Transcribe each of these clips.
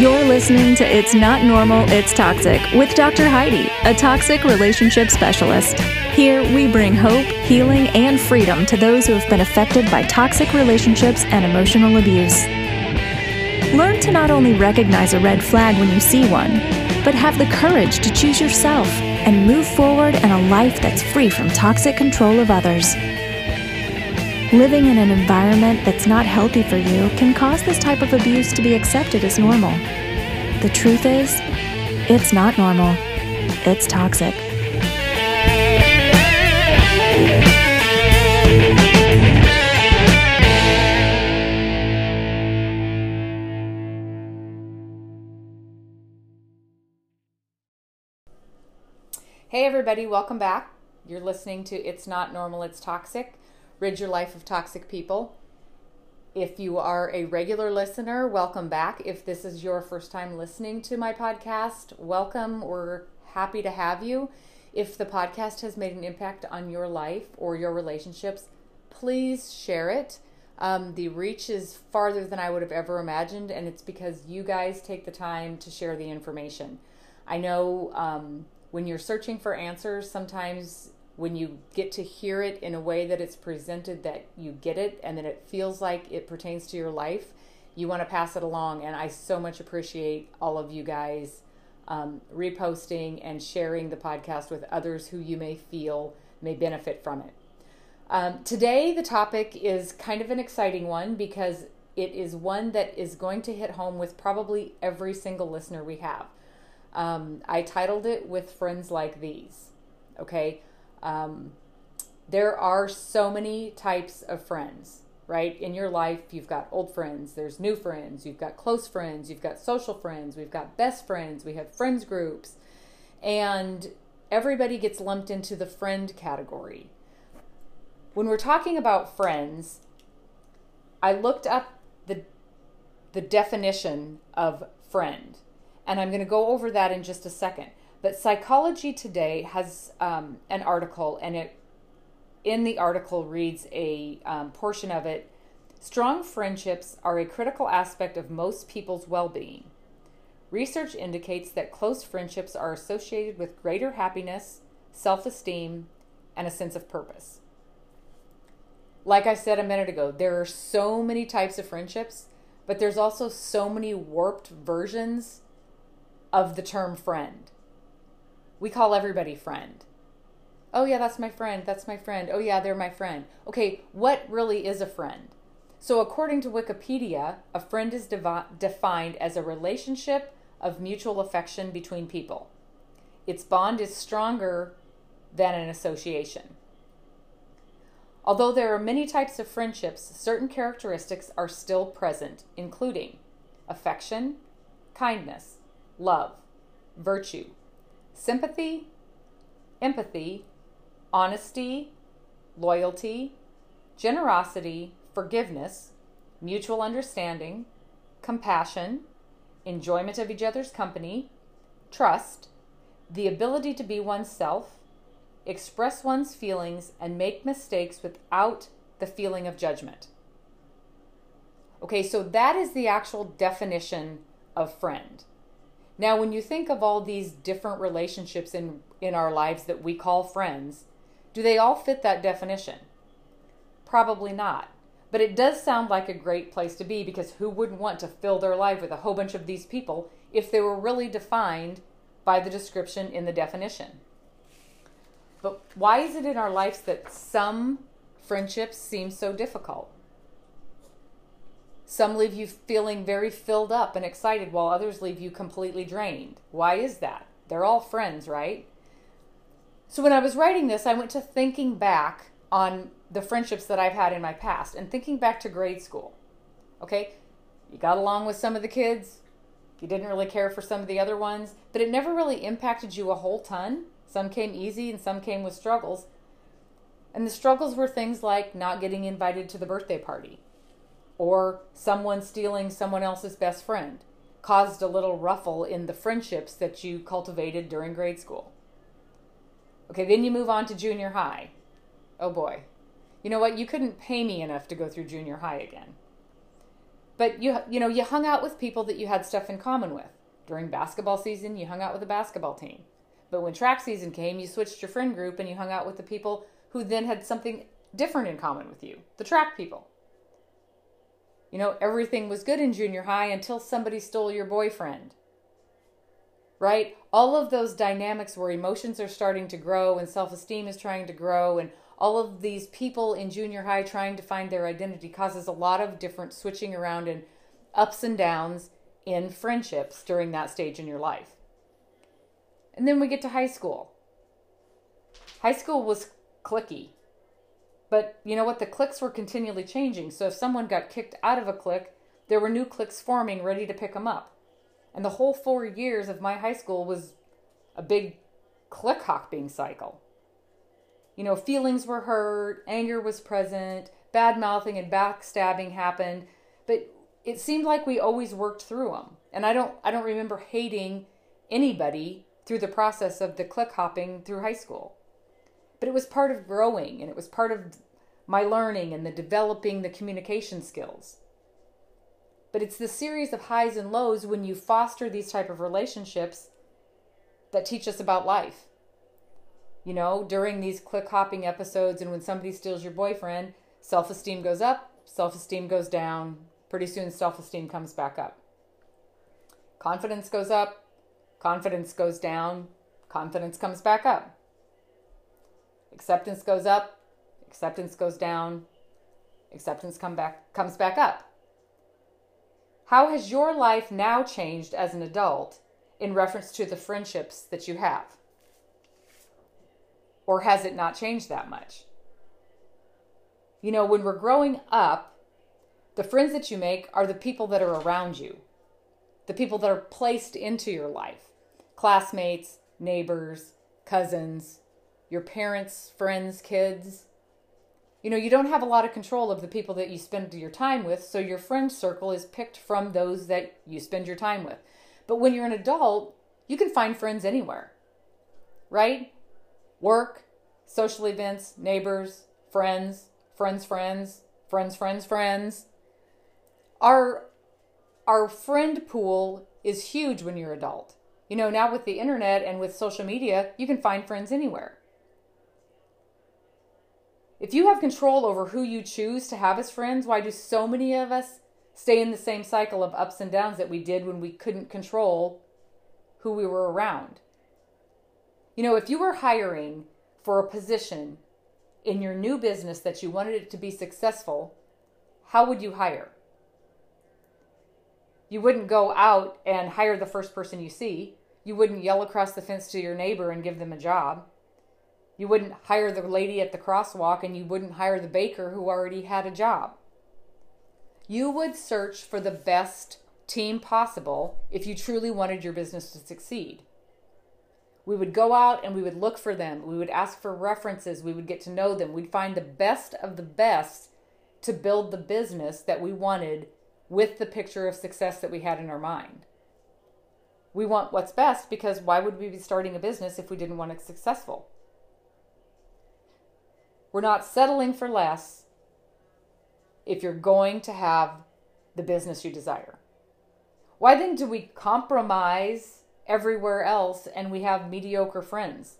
You're listening to It's Not Normal, It's Toxic with Dr. Heidi, a toxic relationship specialist. Here, we bring hope, healing, and freedom to those who have been affected by toxic relationships and emotional abuse. Learn to not only recognize a red flag when you see one, but have the courage to choose yourself and move forward in a life that's free from toxic control of others. Living in an environment that's not healthy for you can cause this type of abuse to be accepted as normal. The truth is, it's not normal. It's toxic. Hey everybody, welcome back. You're listening to It's Not Normal, It's Toxic. Rid your life of toxic people. If you are a regular listener, welcome back. If this is your first time listening to my podcast, welcome. We're happy to have you. If the podcast has made an impact on your life or your relationships, please share it. The reach is farther than I would have ever imagined, and it's because you guys take the time to share the information. I know when you're searching for answers, sometimes when you get to hear it in a way that it's presented, that you get it and that it feels like it pertains to your life, you want to pass it along. And I so much appreciate all of you guys reposting and sharing the podcast with others who you may feel may benefit from it. Today, the topic is kind of an exciting one because it is one that is going to hit home with probably every single listener we have. I titled it With Friends Like These. Okay. There are so many types of friends, right? In your life, you've got old friends, there's new friends, you've got close friends, you've got social friends, we've got best friends, we have friends groups, and everybody gets lumped into the friend category. When we're talking about friends, I looked up the definition of friend, and I'm going to go over that in just a second. But Psychology Today has an article, and in the article reads a portion of it. Strong friendships are a critical aspect of most people's well-being. Research indicates that close friendships are associated with greater happiness, self-esteem, and a sense of purpose. Like I said a minute ago, there are so many types of friendships, but there's also so many warped versions of the term friend. We call everybody friend. Oh yeah, that's my friend. That's my friend. Oh yeah, they're my friend. Okay, what really is a friend? So according to Wikipedia, a friend is defined as a relationship of mutual affection between people. Its bond is stronger than an association. Although there are many types of friendships, certain characteristics are still present, including affection, kindness, love, virtue, sympathy, empathy, honesty, loyalty, generosity, forgiveness, mutual understanding, compassion, enjoyment of each other's company, trust, the ability to be oneself, express one's feelings, and make mistakes without the feeling of judgment. Okay, so that is the actual definition of friend. Now, when you think of all these different relationships in our lives that we call friends, do they all fit that definition? Probably not. But it does sound like a great place to be, because who wouldn't want to fill their life with a whole bunch of these people if they were really defined by the description in the definition? But why is it in our lives that some friendships seem so difficult? Some leave you feeling very filled up and excited, while others leave you completely drained. Why is that? They're all friends, right? So when I was writing this, I went to thinking back on the friendships that I've had in my past and thinking back to grade school. Okay, you got along with some of the kids. You didn't really care for some of the other ones, but it never really impacted you a whole ton. Some came easy and some came with struggles. And the struggles were things like not getting invited to the birthday party, or someone stealing someone else's best friend, caused a little ruffle in the friendships that you cultivated during grade school. Okay, then you move on to junior high. Oh boy. You know what? You couldn't pay me enough to go through junior high again. But you hung out with people that you had stuff in common with. During basketball season, you hung out with the basketball team. But when track season came, you switched your friend group and you hung out with the people who then had something different in common with you, the track people. You know, everything was good in junior high until somebody stole your boyfriend, right? All of those dynamics where emotions are starting to grow and self-esteem is trying to grow, and all of these people in junior high trying to find their identity causes a lot of different switching around and ups and downs in friendships during that stage in your life. And then we get to high school. High school was cliquey. But you know what? The cliques were continually changing. So if someone got kicked out of a clique, there were new cliques forming ready to pick them up. And the whole 4 years of my high school was a big clique hopping cycle. You know, feelings were hurt, anger was present, bad mouthing and backstabbing happened. But it seemed like we always worked through them. And I don't remember hating anybody through the process of the clique hopping through high school. But it was part of growing, and it was part of my learning and the developing the communication skills. But it's the series of highs and lows when you foster these type of relationships that teach us about life. You know, during these click hopping episodes and when somebody steals your boyfriend, self-esteem goes up, self-esteem goes down. Pretty soon self-esteem comes back up. Confidence goes up, confidence goes down, confidence comes back up. Acceptance goes up, acceptance goes down, acceptance comes back up. How has your life now changed as an adult in reference to the friendships that you have? Or has it not changed that much? You know, when we're growing up, the friends that you make are the people that are around you, the people that are placed into your life, classmates, neighbors, cousins, your parents, friends, kids. You know, you don't have a lot of control of the people that you spend your time with, so your friend circle is picked from those that you spend your time with. But when you're an adult, you can find friends anywhere, right? Work, social events, neighbors, friends. Our friend pool is huge when you're an adult. You know, now with the internet and with social media, you can find friends anywhere. If you have control over who you choose to have as friends, why do so many of us stay in the same cycle of ups and downs that we did when we couldn't control who we were around? You know, if you were hiring for a position in your new business that you wanted it to be successful, how would you hire? You wouldn't go out and hire the first person you see. You wouldn't yell across the fence to your neighbor and give them a job. You wouldn't hire the lady at the crosswalk, and you wouldn't hire the baker who already had a job. You would search for the best team possible if you truly wanted your business to succeed. We would go out and we would look for them. We would ask for references. We would get to know them. We'd find the best of the best to build the business that we wanted with the picture of success that we had in our mind. We want what's best because why would we be starting a business if we didn't want it successful? We're not settling for less if you're going to have the business you desire. Why then do we compromise everywhere else and we have mediocre friends?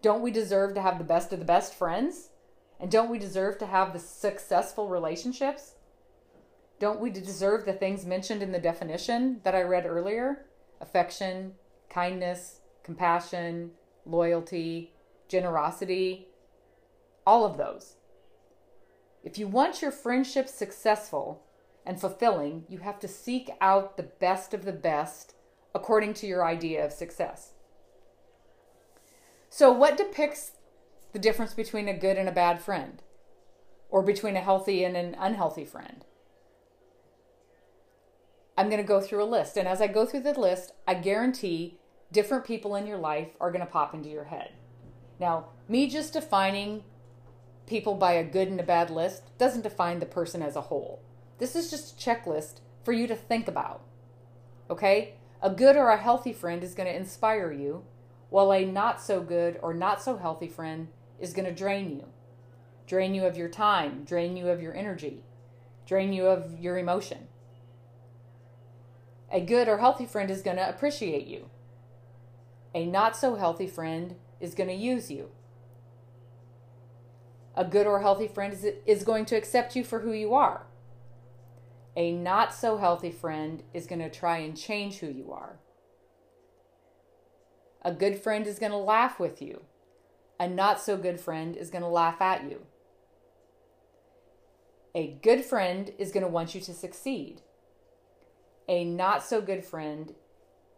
Don't we deserve to have the best of the best friends? And don't we deserve to have the successful relationships? Don't we deserve the things mentioned in the definition that I read earlier? Affection, kindness, compassion, loyalty, generosity. All of those. If you want your friendship successful and fulfilling, you have to seek out the best of the best according to your idea of success. So what depicts the difference between a good and a bad friend, or between a healthy and an unhealthy friend? I'm going to go through a list, and as I go through the list, I guarantee different people in your life are going to pop into your head. Now, me just defining people by a good and a bad list doesn't define the person as a whole. This is just a checklist for you to think about, okay? A good or a healthy friend is going to inspire you, while a not so good or not so healthy friend is going to drain you of your time, drain you of your energy, drain you of your emotion. A good or healthy friend is going to appreciate you. A not so healthy friend is going to use you. A good or healthy friend is going to accept you for who you are. A not so healthy friend is going to try and change who you are. A good friend is going to laugh with you. A not so good friend is going to laugh at you. A good friend is going to want you to succeed. A not so good friend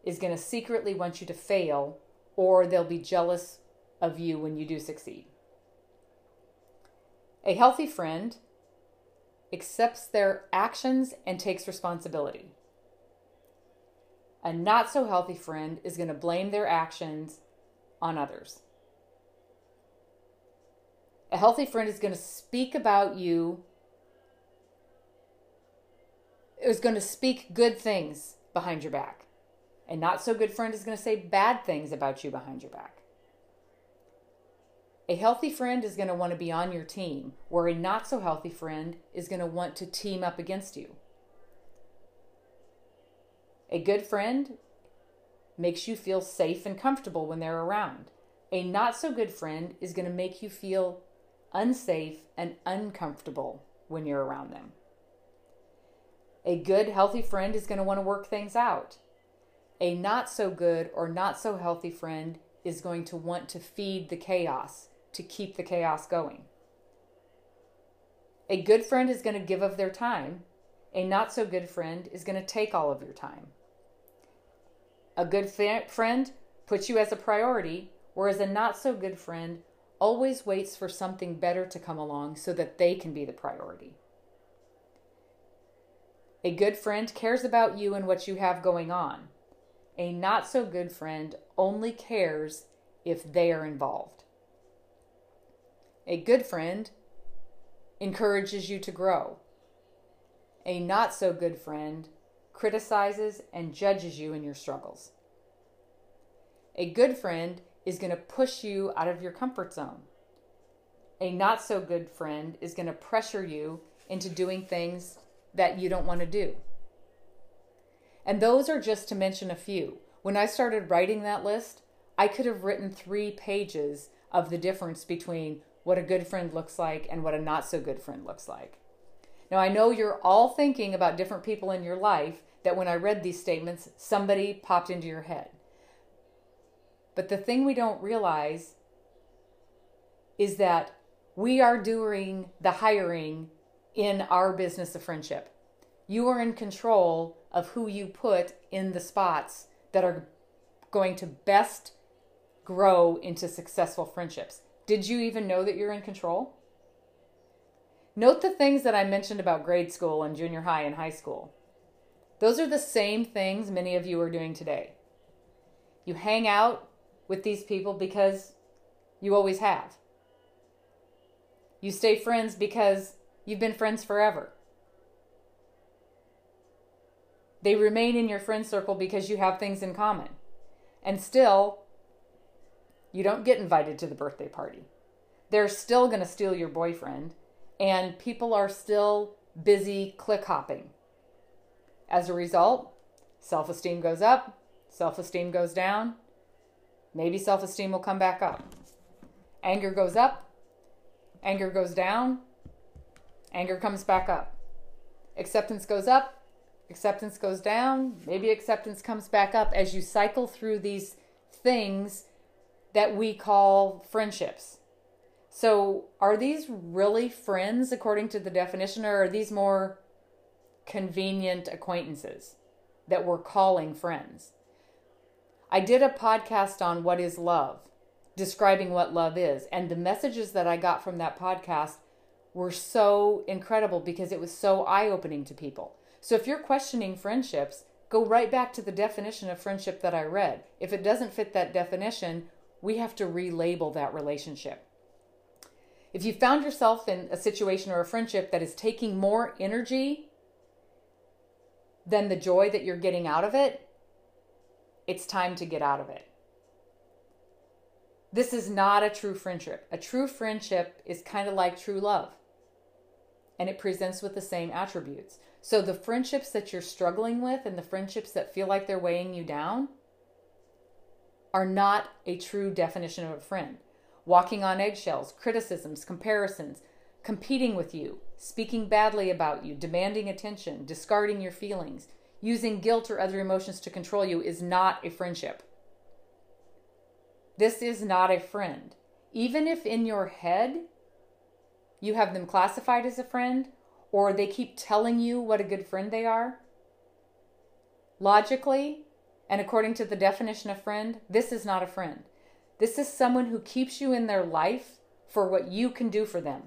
is going to secretly want you to fail, or they'll be jealous of you when you do succeed. A healthy friend accepts their actions and takes responsibility. A not so healthy friend is going to blame their actions on others. A healthy friend is going to speak good things behind your back. A not so good friend is going to say bad things about you behind your back. A healthy friend is going to want to be on your team, where a not so healthy friend is going to want to team up against you. A good friend makes you feel safe and comfortable when they're around. A not so good friend is going to make you feel unsafe and uncomfortable when you're around them. A good, healthy friend is going to want to work things out. A not so good or not so healthy friend is going to want to feed the chaos to keep the chaos going. A good friend is going to give of their time. A not so good friend is going to take all of your time. A good friend puts you as a priority, whereas a not so good friend always waits for something better to come along so that they can be the priority. A good friend cares about you and what you have going on. A not so good friend only cares if they are involved. A good friend encourages you to grow. A not so good friend criticizes and judges you in your struggles. A good friend is going to push you out of your comfort zone. A not so good friend is going to pressure you into doing things that you don't want to do. And those are just to mention a few. When I started writing that list, I could have written 3 pages of the difference between what a good friend looks like and what a not so good friend looks like. Now, I know you're all thinking about different people in your life that when I read these statements, somebody popped into your head. But the thing we don't realize is that we are doing the hiring in our business of friendship. You are in control of who you put in the spots that are going to best grow into successful friendships. Did you even know that you're in control? Note the things that I mentioned about grade school and junior high and high school. Those are the same things many of you are doing today. You hang out with these people because you always have. You stay friends because you've been friends forever. They remain in your friend circle because you have things in common. And still, you don't get invited to the birthday party. They're still going to steal your boyfriend, and people are still busy click hopping. As a result, self-esteem goes up, self-esteem goes down. Maybe self-esteem will come back up. Anger goes up, anger goes down. Anger comes back up. Acceptance goes up. Acceptance goes down. Maybe acceptance comes back up as you cycle through these things that we call friendships. So are these really friends according to the definition, or are these more convenient acquaintances that we're calling friends? I did a podcast on what is love, describing what love is, and the messages that I got from that podcast were so incredible because it was so eye-opening to people. So if you're questioning friendships, go right back to the definition of friendship that I read. If it doesn't fit that definition, we have to relabel that relationship. If you found yourself in a situation or a friendship that is taking more energy than the joy that you're getting out of it, it's time to get out of it. This is not a true friendship. A true friendship is kind of like true love. and it presents with the same attributes. So the friendships that you're struggling with and the friendships that feel like they're weighing you down are not a true definition of a friend. Walking on eggshells, criticisms, comparisons, competing with you, speaking badly about you, demanding attention, discarding your feelings, using guilt or other emotions to control you is not a friendship. This is not a friend. Even if in your head you have them classified as a friend, or they keep telling you what a good friend they are, logically, and according to the definition of friend, this is not a friend. This is someone who keeps you in their life for what you can do for them.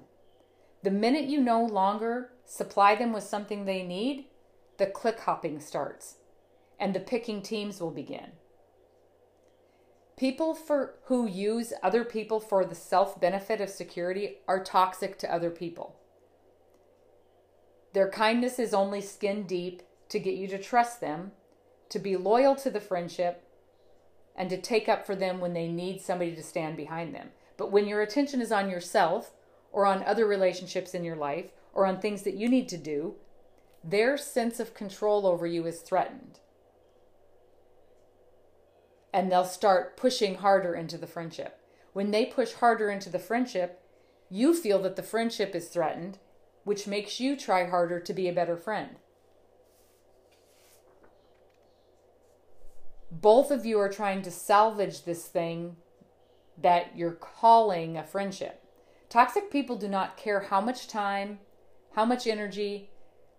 The minute you no longer supply them with something they need, the click hopping starts and the picking teams will begin. People who use other people for the self-benefit of security are toxic to other people. Their kindness is only skin deep to get you to trust them, to be loyal to the friendship, and to take up for them when they need somebody to stand behind them. But when your attention is on yourself or on other relationships in your life or on things that you need to do, their sense of control over you is threatened. And they'll start pushing harder into the friendship. When they push harder into the friendship, you feel that the friendship is threatened, which makes you try harder to be a better friend. Both of you are trying to salvage this thing that you're calling a friendship. Toxic people do not care how much time, how much energy,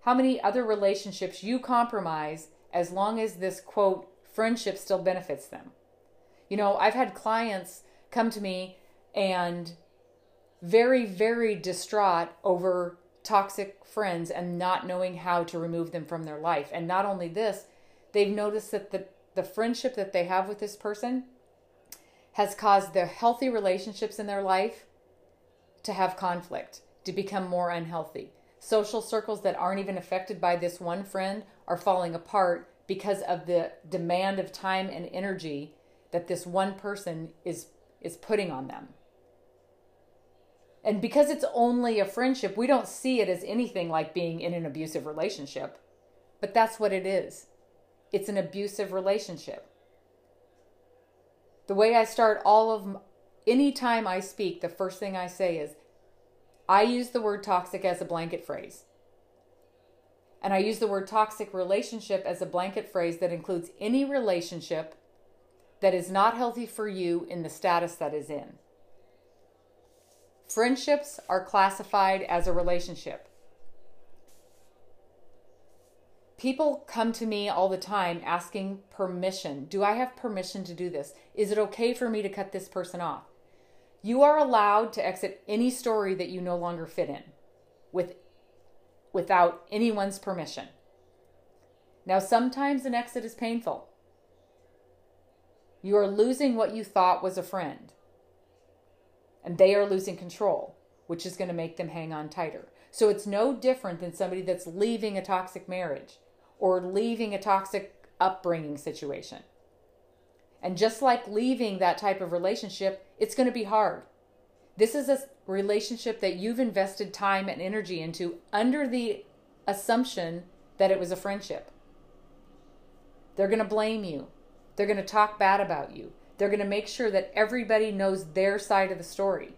how many other relationships you compromise, as long as this, quote, friendship still benefits them. You know, I've had clients come to me and very, very distraught over toxic friends and not knowing how to remove them from their life. And not only this, they've noticed that the friendship that they have with this person has caused their healthy relationships in their life to have conflict, to become more unhealthy. Social circles that aren't even affected by this one friend are falling apart because of the demand of time and energy that this one person is putting on them. And because it's only a friendship, we don't see it as anything like being in an abusive relationship, but that's what it is. It's an abusive relationship. The way I start any time I speak, the first thing I say is, I use the word toxic as a blanket phrase. And I use the word toxic relationship as a blanket phrase that includes any relationship that is not healthy for you in the status that is in. Friendships are classified as a relationship. People come to me all the time asking permission. Do I have permission to do this? Is it okay for me to cut this person off? You are allowed to exit any story that you no longer fit in without anyone's permission. Now, sometimes an exit is painful. You are losing what you thought was a friend, and they are losing control, which is going to make them hang on tighter. So it's no different than somebody that's leaving a toxic marriage or leaving a toxic upbringing situation. And just like leaving that type of relationship, it's going to be hard. This is a relationship that you've invested time and energy into under the assumption that it was a friendship. They're going to blame you. They're going to talk bad about you. They're going to make sure that everybody knows their side of the story.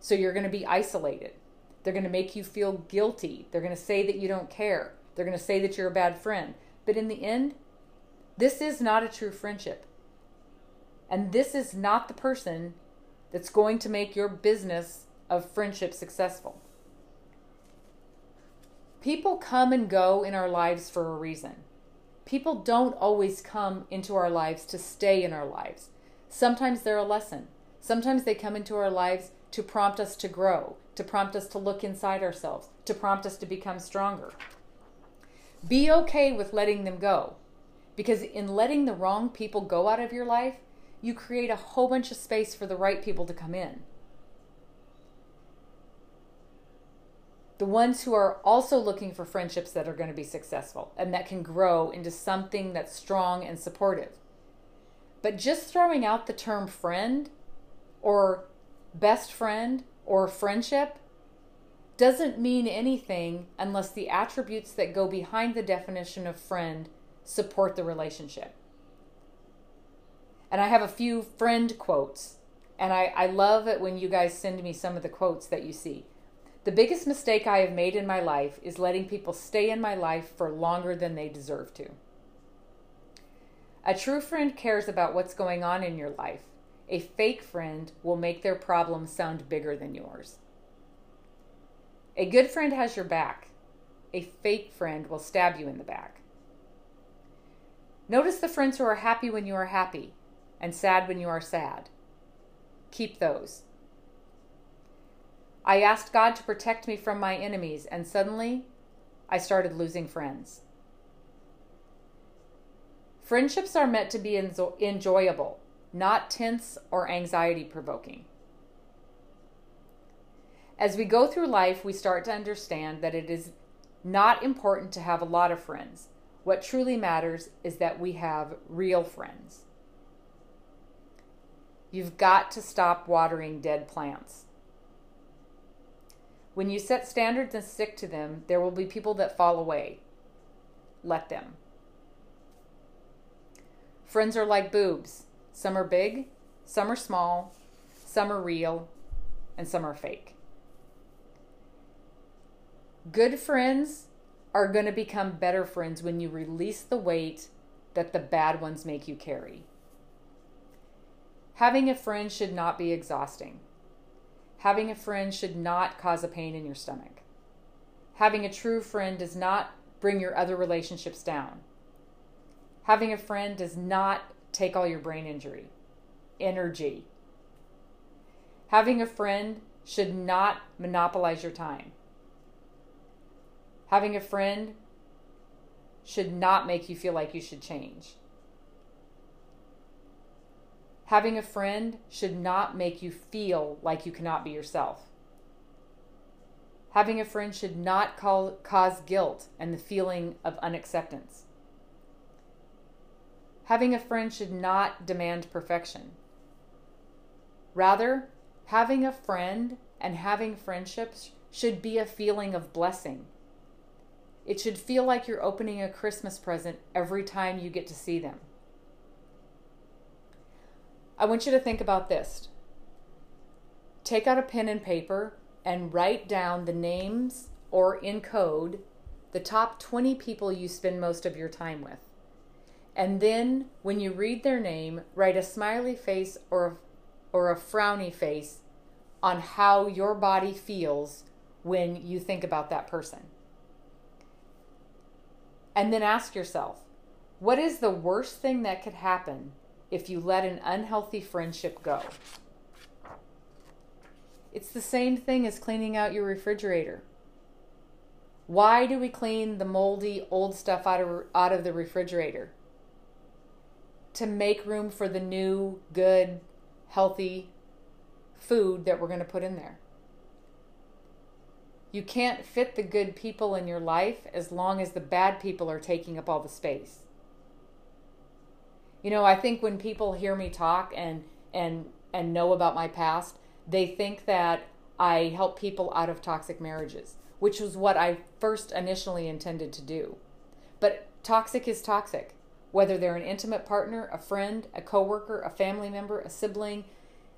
So you're going to be isolated. They're going to make you feel guilty. They're going to say that you don't care. They're going to say that you're a bad friend. But in the end, this is not a true friendship. And this is not the person that's going to make your business of friendship successful. People come and go in our lives for a reason. People don't always come into our lives to stay in our lives. Sometimes they're a lesson. Sometimes they come into our lives to prompt us to grow, to prompt us to look inside ourselves, to prompt us to become stronger. Be okay with letting them go, because in letting the wrong people go out of your life, you create a whole bunch of space for the right people to come in. The ones who are also looking for friendships that are going to be successful and that can grow into something that's strong and supportive. But just throwing out the term friend or best friend or friendship doesn't mean anything unless the attributes that go behind the definition of friend support the relationship. And I have a few friend quotes, and I love it when you guys send me some of the quotes that you see. The biggest mistake I have made in my life is letting people stay in my life for longer than they deserve to. A true friend cares about what's going on in your life. A fake friend will make their problem sound bigger than yours. A good friend has your back. A fake friend will stab you in the back. Notice the friends who are happy when you are happy and sad when you are sad. Keep those. I asked God to protect me from my enemies, and suddenly I started losing friends. Friendships are meant to be enjoyable, not tense or anxiety-provoking. As we go through life, we start to understand that it is not important to have a lot of friends. What truly matters is that we have real friends. You've got to stop watering dead plants. When you set standards and stick to them, there will be people that fall away. Let them. Friends are like boobs. Some are big, some are small, some are real, and some are fake. Good friends are going to become better friends when you release the weight that the bad ones make you carry. Having a friend should not be exhausting. Having a friend should not cause a pain in your stomach. Having a true friend does not bring your other relationships down. Having a friend does not take all your brain energy. Having a friend should not monopolize your time. Having a friend should not make you feel like you should change. Having a friend should not make you feel like you cannot be yourself. Having a friend should not cause guilt and the feeling of unacceptance. Having a friend should not demand perfection. Rather, having a friend and having friendships should be a feeling of blessing. It should feel like you're opening a Christmas present every time you get to see them. I want you to think about this. Take out a pen and paper and write down the names, or in code, the top 20 people you spend most of your time with. And then, when you read their name, write a smiley face or a frowny face on how your body feels when you think about that person. And then ask yourself, what is the worst thing that could happen if you let an unhealthy friendship go? It's the same thing as cleaning out your refrigerator. Why do we clean the moldy old stuff out of the refrigerator? To make room for the new, good, healthy food that we're going to put in there. You can't fit the good people in your life as long as the bad people are taking up all the space. You know, I think when people hear me talk and know about my past, they think that I help people out of toxic marriages, which was what I first initially intended to do. But toxic is toxic, whether they're an intimate partner, a friend, a coworker, a family member, a sibling.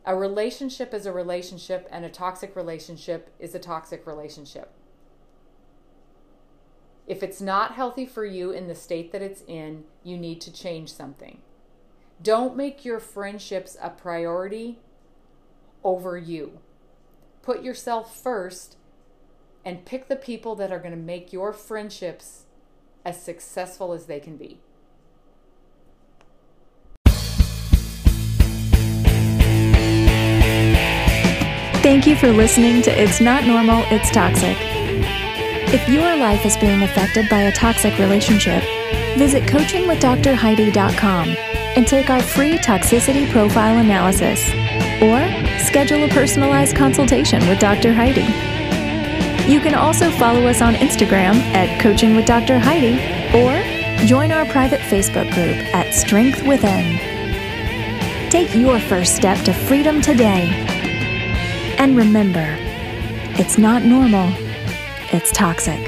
A relationship is a relationship, and a toxic relationship is a toxic relationship. If it's not healthy for you in the state that it's in, you need to change something. Don't make your friendships a priority over you. Put yourself first and pick the people that are going to make your friendships as successful as they can be. Thank you for listening to It's Not Normal, It's Toxic. If your life is being affected by a toxic relationship, visit coachingwithdrheidi.com and take our free toxicity profile analysis, or schedule a personalized consultation with Dr. Heidi. You can also follow us on Instagram @coachingwithdrheidi, or join our private Facebook group at Strength Within. Take your first step to freedom today. And remember, it's not normal. It's Toxic.